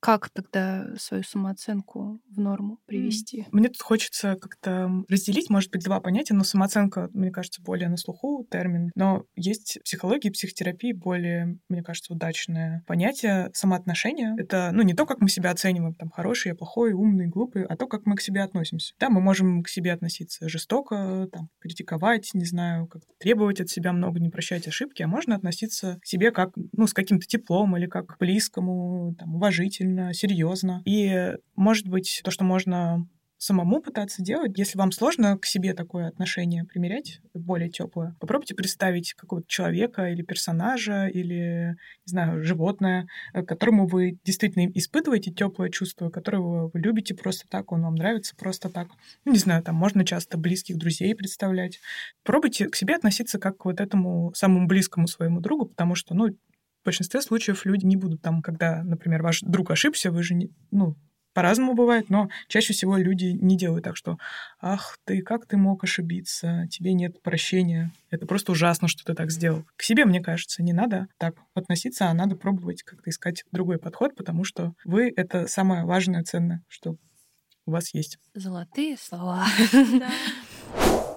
как тогда свою самооценку в норму привести? Мне тут хочется как-то разделить, может быть, два понятия, но самооценка, мне кажется, более на слуху термин. Но есть в психологии и психотерапии более, мне кажется, удачное понятие самоотношения. Это, ну, не то, как мы себя оцениваем, там, хороший, я плохой, умный, глупый, а то, как мы к себе относимся. Да, мы можем к себе относиться жестоко, там, критиковать, не знаю, как требовать от себя много, не прощать ошибки, а можно относиться к себе как, ну, с каким-то теплом или как к близкому, там, уважительному, серьезно. И, может быть, то, что можно самому пытаться делать, если вам сложно к себе такое отношение примерять, более теплое, попробуйте представить какого-то человека или персонажа, или, не знаю, животное, которому вы действительно испытываете теплое чувство, которого вы любите просто так, он вам нравится просто так. Ну, не знаю, там можно часто близких друзей представлять. Попробуйте к себе относиться как к вот этому самому близкому своему другу, потому что, ну, в большинстве случаев люди не будут там, когда, например, ваш друг ошибся, вы же, не, ну, по-разному бывает, но чаще всего люди не делают так, что «Ах ты, как ты мог ошибиться? Тебе нет прощения. Это просто ужасно, что ты так сделал». К себе, мне кажется, не надо так относиться, а надо пробовать как-то искать другой подход, потому что вы — это самое важное, ценное, что у вас есть. Золотые слова.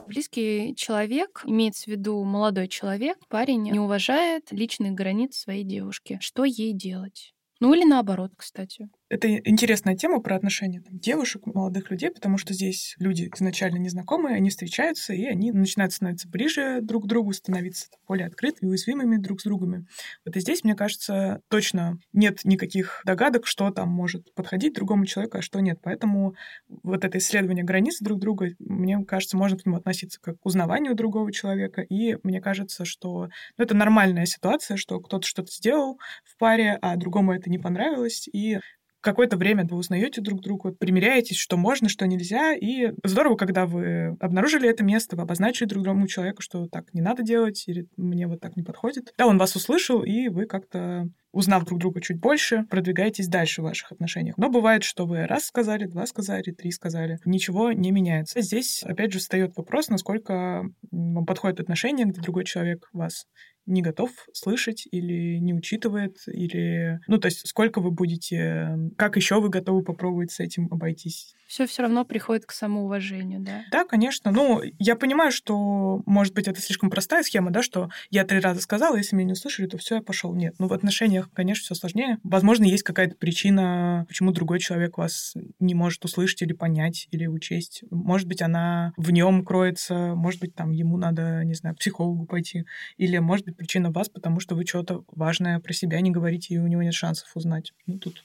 Близкий человек, имеется в виду молодой человек, парень, не уважает личных границ своей девушки. Что ей делать? Ну или наоборот, кстати. Это интересная тема про отношения там, девушек, молодых людей, потому что здесь люди изначально незнакомые, они встречаются, и они начинают становиться ближе друг к другу, становиться там, более открытыми, уязвимыми друг с другом. Вот и здесь, мне кажется, точно нет никаких догадок, что там может подходить другому человеку, а что нет. Поэтому вот это исследование границ друг друга, мне кажется, можно к нему относиться как к узнаванию другого человека, и мне кажется, что ну, это нормальная ситуация, что кто-то что-то сделал в паре, а другому это не понравилось, и какое-то время вы узнаете друг друга, примиряетесь, что можно, что нельзя, и здорово, когда вы обнаружили это место, вы обозначили друг другому человеку, что так не надо делать, или мне вот так не подходит. Да, он вас услышал, и вы как-то, узнав друг друга чуть больше, продвигаетесь дальше в ваших отношениях. Но бывает, что вы раз сказали, два сказали, три сказали, ничего не меняется. Здесь, опять же, встает вопрос, насколько вам подходит отношение, где другой человек вас не готов слышать или не учитывает, или... Ну, то есть сколько вы будете... Как еще вы готовы попробовать с этим обойтись? Все все равно приходит к самоуважению, да? Да, конечно. Ну, я понимаю, что, может быть, это слишком простая схема, да, что я три раза сказала, если меня не услышали, то все, я пошел. Нет. Ну, в отношениях, конечно, все сложнее. Возможно, есть какая-то причина, почему другой человек вас не может услышать или понять, или учесть. Может быть, она в нем кроется, может быть, там, ему надо, не знаю, к психологу пойти, или, может быть, причина в вас, потому что вы что-то важное про себя не говорите, и у него нет шансов узнать. Ну, тут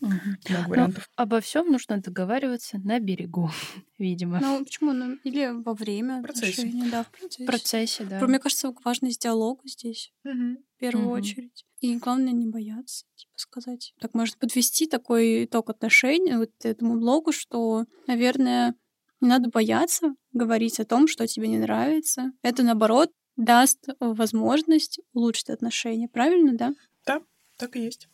угу. много вариантов. Но обо всем нужно договариваться на берегу, видимо. Ну, почему? Ну, или во время. В процессе. Отношений, да, в процессе. В процессе, да. Мне кажется, важность диалога здесь, угу. в первую угу. очередь. И главное, не бояться, типа, сказать. Так можно подвести такой итог отношений вот этому блогу, что, наверное, не надо бояться говорить о том, что тебе не нравится. Это, наоборот, даст возможность улучшить отношения. Правильно, да? Да, так и есть.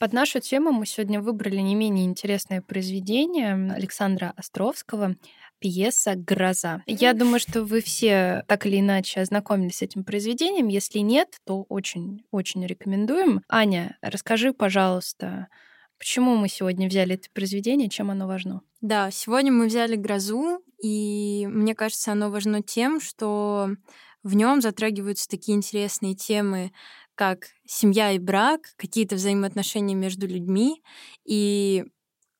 Под нашу тему мы сегодня выбрали не менее интересное произведение Александра Островского, пьеса «Гроза». Я думаю, что вы все так или иначе ознакомились с этим произведением. Если нет, то очень-очень рекомендуем. Аня, расскажи, пожалуйста, почему мы сегодня взяли это произведение, чем оно важно? Да, сегодня мы взяли «Грозу», и мне кажется, оно важно тем, что в нем затрагиваются такие интересные темы, как семья и брак, какие-то взаимоотношения между людьми, и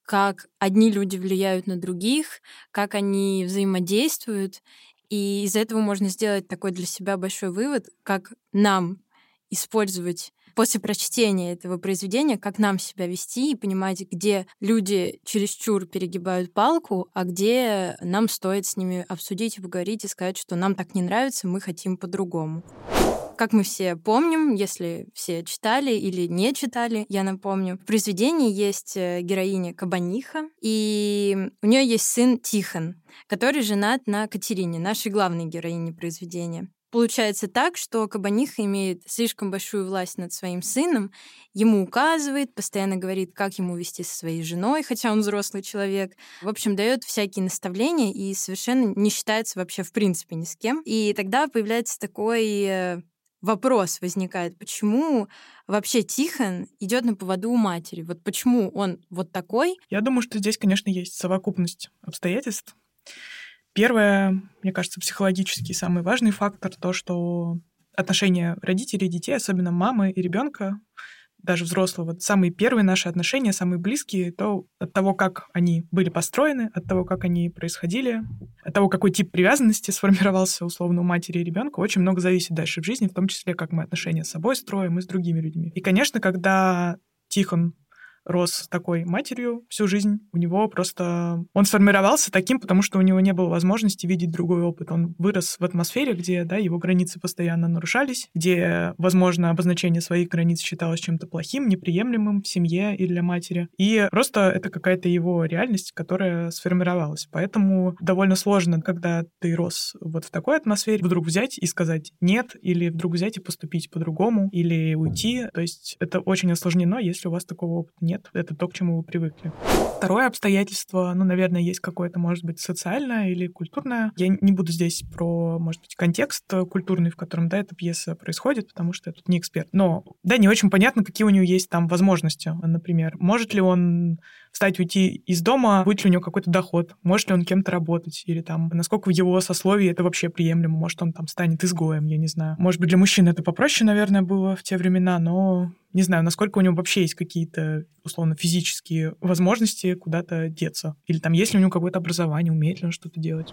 как одни люди влияют на других, как они взаимодействуют. И из этого можно сделать такой для себя большой вывод, как нам использовать после прочтения этого произведения, как нам себя вести и понимать, где люди чересчур перегибают палку, а где нам стоит с ними обсудить и поговорить, и сказать, что нам так не нравится, мы хотим по-другому. Как мы все помним, если все читали или не читали, я напомню, в произведении есть героиня Кабаниха, и у нее есть сын Тихон, который женат на Катерине, нашей главной героине произведения. Получается так, что Кабаниха имеет слишком большую власть над своим сыном, ему указывает, постоянно говорит, как ему вести со своей женой, хотя он взрослый человек. В общем, дает всякие наставления и совершенно не считается вообще в принципе ни с кем. И тогда появляется такой вопрос, возникает, почему вообще Тихон идет на поводу у матери? Вот почему он вот такой? Я думаю, что здесь, конечно, есть совокупность обстоятельств. Первое, мне кажется, психологический самый важный фактор, то, что отношения родителей и детей, особенно мамы и ребенка, даже взрослого, самые первые наши отношения, самые близкие, то от того, как они были построены, от того, как они происходили, от того, какой тип привязанности сформировался условно у матери и ребенка, очень много зависит дальше в жизни, в том числе, как мы отношения с собой строим и с другими людьми. И, конечно, когда Тихон рос с такой матерью всю жизнь, у него просто... Он сформировался таким, потому что у него не было возможности видеть другой опыт. Он вырос в атмосфере, где да, его границы постоянно нарушались, где, возможно, обозначение своих границ считалось чем-то плохим, неприемлемым в семье и для матери. И просто это какая-то его реальность, которая сформировалась. Поэтому довольно сложно, когда ты рос вот в такой атмосфере, вдруг взять и сказать «нет», или вдруг взять и поступить по-другому, или уйти. То есть это очень осложнено, если у вас такого опыта нет. Нет, это то, к чему вы привыкли. Второе обстоятельство, ну, наверное, есть какое-то, может быть, социальное или культурное. Я не буду здесь про, может быть, контекст культурный, в котором, да, эта пьеса происходит, потому что я тут не эксперт. Но, да, не очень понятно, какие у нее есть там возможности, например. Может ли он встать, уйти из дома, будет ли у него какой-то доход, может ли он кем-то работать, или там, насколько в его сословии это вообще приемлемо, может, он там станет изгоем, я не знаю. Может быть, для мужчин это попроще, наверное, было в те времена, но... Не знаю, насколько у него вообще есть какие-то, условно, физические возможности куда-то деться. Или там есть ли у него какое-то образование, умеет ли он что-то делать.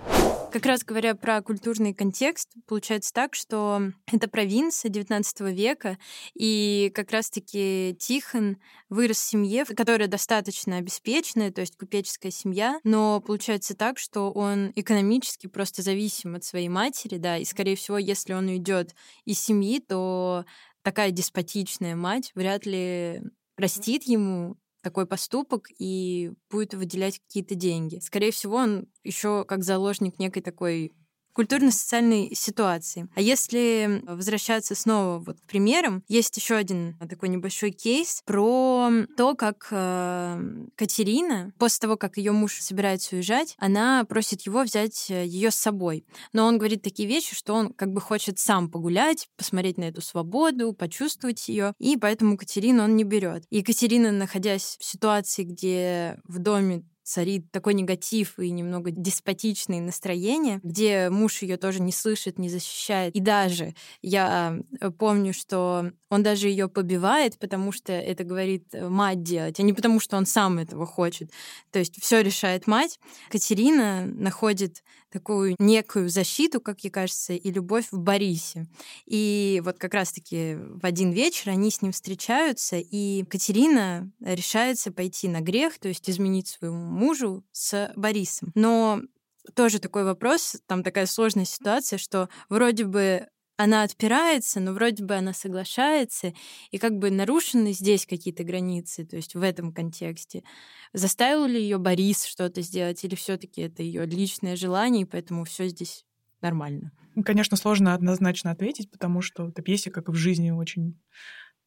Как раз говоря про культурный контекст, получается так, что это провинция девятнадцатого века, и как раз-таки Тихон вырос в семье, которая достаточно обеспеченная, то есть купеческая семья, но получается так, что он экономически просто зависим от своей матери, да, и, скорее всего, если он уйдет из семьи, то такая деспотичная мать вряд ли простит ему такой поступок и будет выделять какие-то деньги. Скорее всего, он еще как заложник некой такой культурно-социальной ситуации. А если возвращаться снова вот к примерам, есть еще один такой небольшой кейс про то, как э, Катерина, после того, как ее муж собирается уезжать, она просит его взять ее с собой. Но он говорит такие вещи, что он как бы хочет сам погулять, посмотреть на эту свободу, почувствовать ее, и поэтому Катерину он не берет. И Катерина, находясь в ситуации, где в доме царит такой негатив и немного деспотичные настроения, где муж ее тоже не слышит, не защищает. И даже я помню, что он даже ее побивает, потому что это говорит мать делать, а не потому, что он сам этого хочет. То есть все решает мать. Катерина находит такую некую защиту, как ей кажется, и любовь в Борисе. И вот как раз-таки в один вечер они с ним встречаются, и Катерина решается пойти на грех, то есть изменить своему мужу с Борисом. Но тоже такой вопрос, там такая сложная ситуация, что вроде бы она отпирается, но вроде бы она соглашается, и как бы нарушены здесь какие-то границы, то есть в этом контексте. Заставил ли ее Борис что-то сделать, или все-таки это ее личное желание, и поэтому все здесь нормально? Конечно, сложно однозначно ответить, потому что эта пьеса, как и в жизни, очень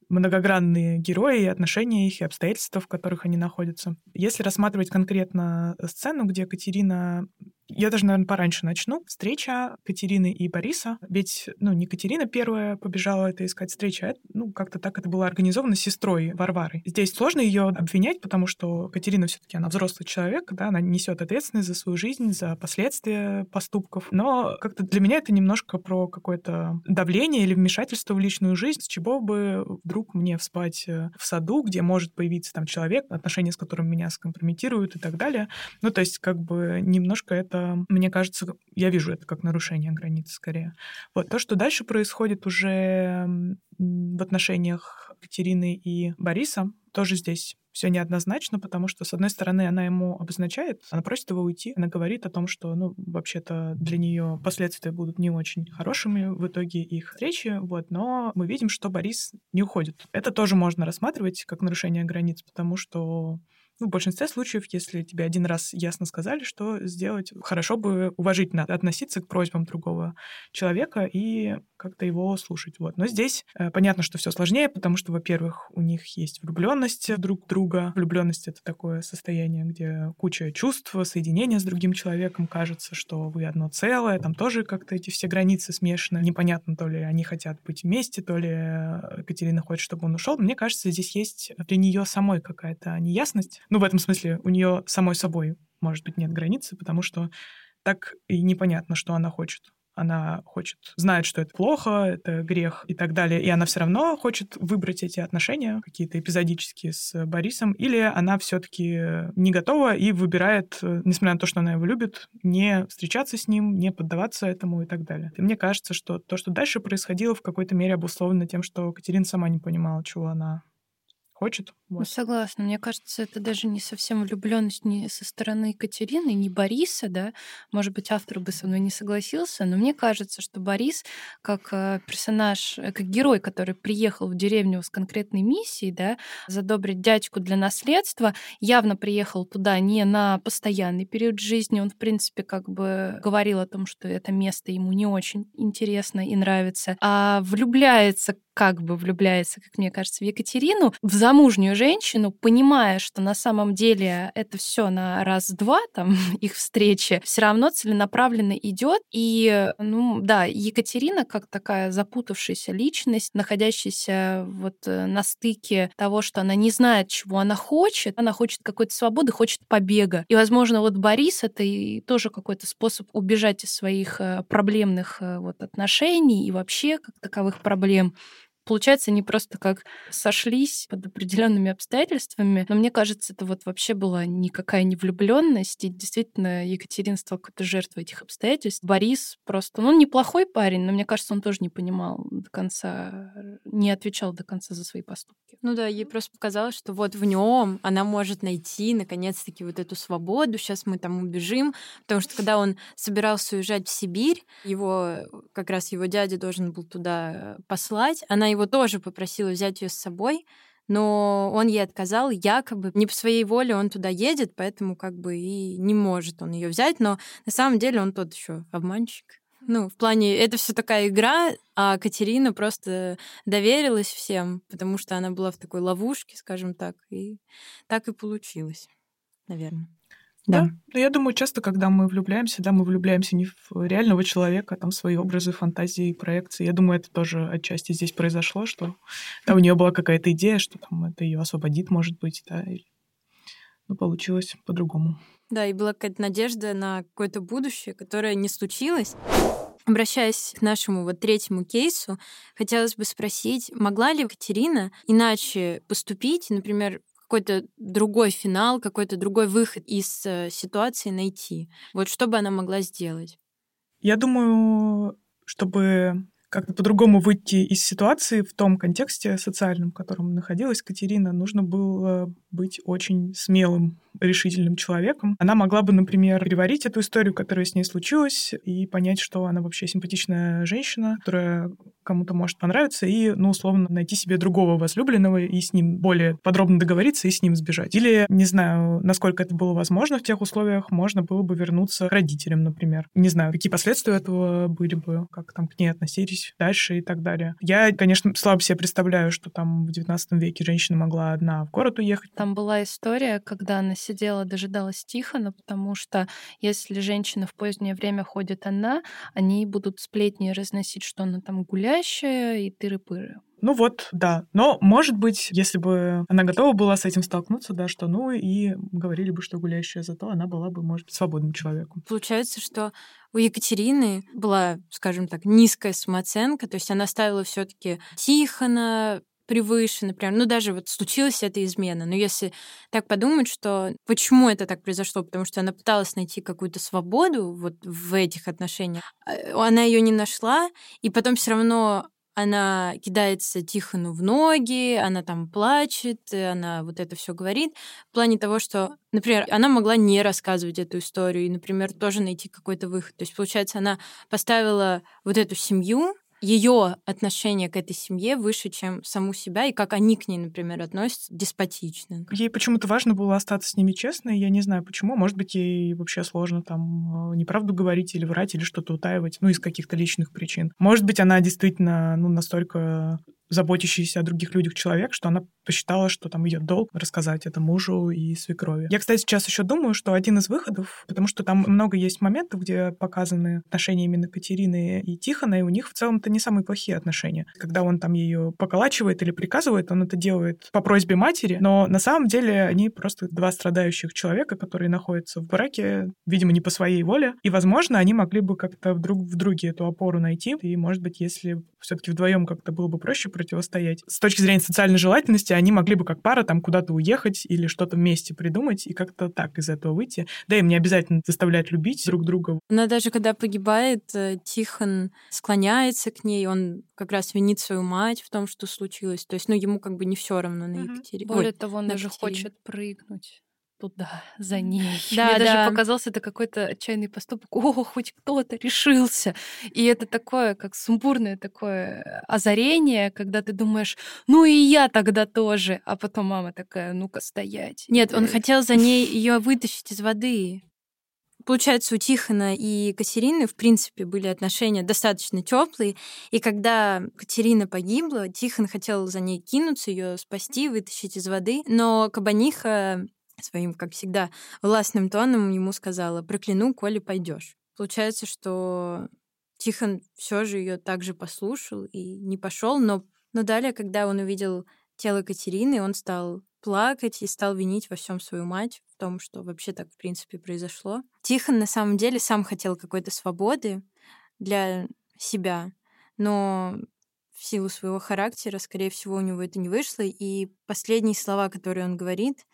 многогранные герои, отношения их и обстоятельства, в которых они находятся. Если рассматривать конкретно сцену, где Катерина... Я даже, наверное, пораньше начну. Встреча Катерины и Бориса. Ведь, ну, не Катерина первая побежала это искать встречи, а, ну, как-то так это было организовано с сестрой Варварой. Здесь сложно ее обвинять, потому что Катерина все-таки она взрослый человек, да, она несет ответственность за свою жизнь, за последствия поступков. Но как-то для меня это немножко про какое-то давление или вмешательство в личную жизнь, с чего бы вдруг мне вспать в саду, где может появиться там человек, отношения с которым меня скомпрометируют и так далее. Ну, то есть, как бы немножко это, мне кажется, я вижу это как нарушение границ скорее. Вот. То, что дальше происходит уже в отношениях Катерины и Бориса, тоже здесь все неоднозначно, потому что, с одной стороны, она ему обозначает, она просит его уйти, она говорит о том, что, ну, вообще-то для нее последствия будут не очень хорошими в итоге их встречи, вот, но мы видим, что Борис не уходит. Это тоже можно рассматривать как нарушение границ, потому что... Ну, в большинстве случаев, если тебе один раз ясно сказали, что сделать, хорошо бы уважительно относиться к просьбам другого человека и как-то его слушать. Вот. Но здесь э, понятно, что все сложнее, потому что, во-первых, у них есть влюбленность друг друга. Влюбленность — это такое состояние, где куча чувств, соединение с другим человеком, кажется, что вы одно целое, там тоже как-то эти все границы смешаны. Непонятно, то ли они хотят быть вместе, то ли Катерина хочет, чтобы он ушел. Мне кажется, здесь есть для нее самой какая-то неясность. Ну, в этом смысле, у нее самой собой, может быть, нет границы, потому что так и непонятно, что она хочет. Она хочет, знает, что это плохо, это грех и так далее, и она все равно хочет выбрать эти отношения, какие-то эпизодические с Борисом, или она все-таки не готова и выбирает, несмотря на то, что она его любит, не встречаться с ним, не поддаваться этому и так далее. И мне кажется, что то, что дальше происходило, в какой-то мере обусловлено тем, что Катерина сама не понимала, чего она хочет. Вот. Ну, согласна. Мне кажется, это даже не совсем влюбленность не со стороны Катерины, не Бориса, да. Может быть, автор бы со мной не согласился, но мне кажется, что Борис, как персонаж, как герой, который приехал в деревню с конкретной миссией, да, задобрить дядьку для наследства, явно приехал туда не на постоянный период жизни. Он, в принципе, как бы говорил о том, что это место ему не очень интересно и нравится, а влюбляется как бы влюбляется, как мне кажется, в Екатерину, в замужнюю женщину, понимая, что на самом деле это все на раз-два, там, их встречи, все равно целенаправленно идет. И, ну, да, Екатерина, как такая запутавшаяся личность, находящаяся вот на стыке того, что она не знает, чего она хочет, она хочет какой-то свободы, хочет побега. И, возможно, вот Борис — это и тоже какой-то способ убежать из своих проблемных вот отношений и вообще как таковых проблем. получается, они просто как сошлись под определенными обстоятельствами. Но мне кажется, это вот вообще была никакая не влюбленность. И действительно, Екатерина стала какой-то жертвой этих обстоятельств. Борис просто... Ну, неплохой парень, но мне кажется, он тоже не понимал до конца, не отвечал до конца за свои поступки. Ну да, ей просто показалось, что вот в нем она может найти, наконец-таки, вот эту свободу. Сейчас мы там убежим. Потому что, когда он собирался уезжать в Сибирь, его, как раз его дядя должен был туда послать. Она его тоже попросила взять ее с собой, но он ей отказал, якобы не по своей воле он туда едет, поэтому как бы и не может он ее взять. Но на самом деле он тот еще обманщик. Ну, в плане, это все такая игра, а Катерина просто доверилась всем, потому что она была в такой ловушке, скажем так, и так и получилось, наверное. Да. Да, я думаю, часто, когда мы влюбляемся, да, мы влюбляемся не в реального человека, а там свои образы, фантазии, проекции. Я думаю, это тоже отчасти здесь произошло, что там у нее была какая-то идея, что там это ее освободит, может быть, да, или... но получилось по-другому. Да, и была какая-то надежда на какое-то будущее, которое не случилось. Обращаясь к нашему вот третьему кейсу, хотелось бы спросить, могла ли Катерина иначе поступить, например, какой-то другой финал, какой-то другой выход из ситуации найти? Вот что бы она могла сделать? Я думаю, чтобы как-то по-другому выйти из ситуации в том контексте социальном, в котором находилась Катерина, нужно было быть очень смелым, решительным человеком. Она могла бы, например, переварить эту историю, которая с ней случилась, и понять, что она вообще симпатичная женщина, которая кому-то может понравиться, и, ну, условно, найти себе другого возлюбленного и с ним более подробно договориться и с ним сбежать. Или, не знаю, насколько это было возможно в тех условиях, можно было бы вернуться к родителям, например. Не знаю, какие последствия этого были бы, как там к ней относились дальше и так далее. Я, конечно, слабо себе представляю, что там в девятнадцатом веке женщина могла одна в город уехать. Там была история, когда она сидела, дожидалась Тихона, потому что если женщина в позднее время ходит одна, они будут сплетни разносить, что она там гулящая и тыры-пыры. Ну вот, да. Но, может быть, если бы она готова была с этим столкнуться, да, что ну и говорили бы, что гуляющая, зато она была бы, может быть, свободным человеком. Получается, что у Екатерины была, скажем так, низкая самооценка, то есть она ставила все-таки Тихона превыше, например, ну даже вот случилась эта измена, но если так подумать, что почему это так произошло, потому что она пыталась найти какую-то свободу вот в этих отношениях, она ее не нашла, и потом все равно она кидается Тихону в ноги, она там плачет, она вот это все говорит. В плане того, что, например, она могла не рассказывать эту историю и, например, тоже найти какой-то выход. То есть, получается, она поставила вот эту семью, ее отношение к этой семье выше, чем саму себя, и как они к ней, например, относятся, деспотично. Ей почему-то важно было остаться с ними честной, я не знаю почему, может быть, ей вообще сложно там неправду говорить или врать, или что-то утаивать, ну, из каких-то личных причин. Может быть, она действительно, ну, настолько заботящийся о других людях человек, что она посчитала, что там ее долг рассказать это мужу и свекрови. Я, кстати, сейчас еще думаю, что один из выходов, потому что там много есть моментов, где показаны отношения именно Катерины и Тихона, и у них в целом-то не самые плохие отношения. Когда он там ее поколачивает или приказывает, он это делает по просьбе матери, но на самом деле они просто два страдающих человека, которые находятся в браке, видимо, не по своей воле, и, возможно, они могли бы как-то друг в друге эту опору найти, и, может быть, если все-таки вдвоем как-то было бы проще противостоять. С точки зрения социальной желательности они могли бы как пара там куда-то уехать или что-то вместе придумать и как-то так из этого выйти. Да, им не обязательно заставлять любить друг друга. Но даже когда погибает, Тихон склоняется к ней, он как раз винит свою мать в том, что случилось. То есть, ну, ему как бы не все равно на угу. Екатерину. Более Ой, того, он даже Екатерину. Хочет прыгнуть туда, за ней. Да, Мне да. даже показался это какой-то отчаянный поступок. О, хоть кто-то решился. И это такое, как сумбурное такое озарение, когда ты думаешь, ну и я тогда тоже. А потом мама такая, ну-ка, стоять. Нет, он хотел за ней ее вытащить из воды. Получается, у Тихона и Катерины, в принципе, были отношения достаточно теплые, и когда Катерина погибла, Тихон хотел за ней кинуться, ее спасти, вытащить из воды. Но Кабаниха своим, как всегда, властным тоном ему сказала: «Прокляну, коли пойдешь». Получается, что Тихон все же ее также послушал и не пошел, но, но далее, когда он увидел тело Катерины, он стал плакать и стал винить во всем свою мать в том, что вообще так в принципе произошло. Тихон на самом деле сам хотел какой-то свободы для себя, но в силу своего характера, скорее всего, у него это не вышло. И последние слова, которые он говорит: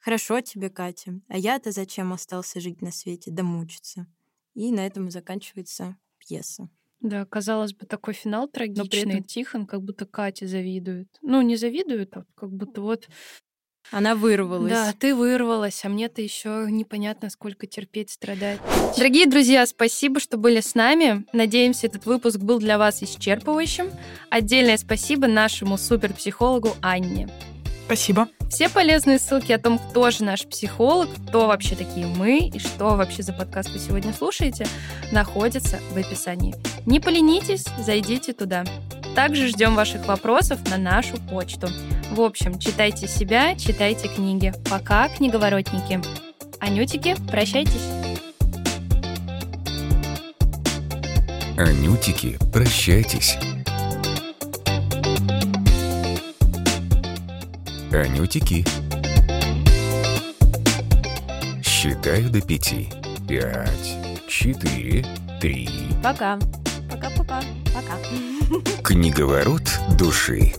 «Хорошо тебе, Катя, а я-то зачем остался жить на свете, да мучиться?» И на этом и заканчивается пьеса. Да, казалось бы, такой финал трагичный. Но при этом Тихон как будто Кате завидует. Ну, не завидует, а как будто вот... Она вырвалась. Да, ты вырвалась, а мне-то еще непонятно, сколько терпеть, страдать. Дорогие друзья, спасибо, что были с нами. Надеемся, этот выпуск был для вас исчерпывающим. Отдельное спасибо нашему суперпсихологу Анне. Спасибо. Все полезные ссылки о том, кто же наш психолог, кто вообще такие мы и что вообще за подкаст вы сегодня слушаете, находятся в описании. Не поленитесь, зайдите туда. Также ждем ваших вопросов на нашу почту. В общем, читайте себя, читайте книги. Пока, книговоротники. Анютики, прощайтесь. Анютики, прощайтесь. Анютики. Считаю до пяти. Пять, четыре, три. Пока. Пока-пока. Пока. Книговорот души.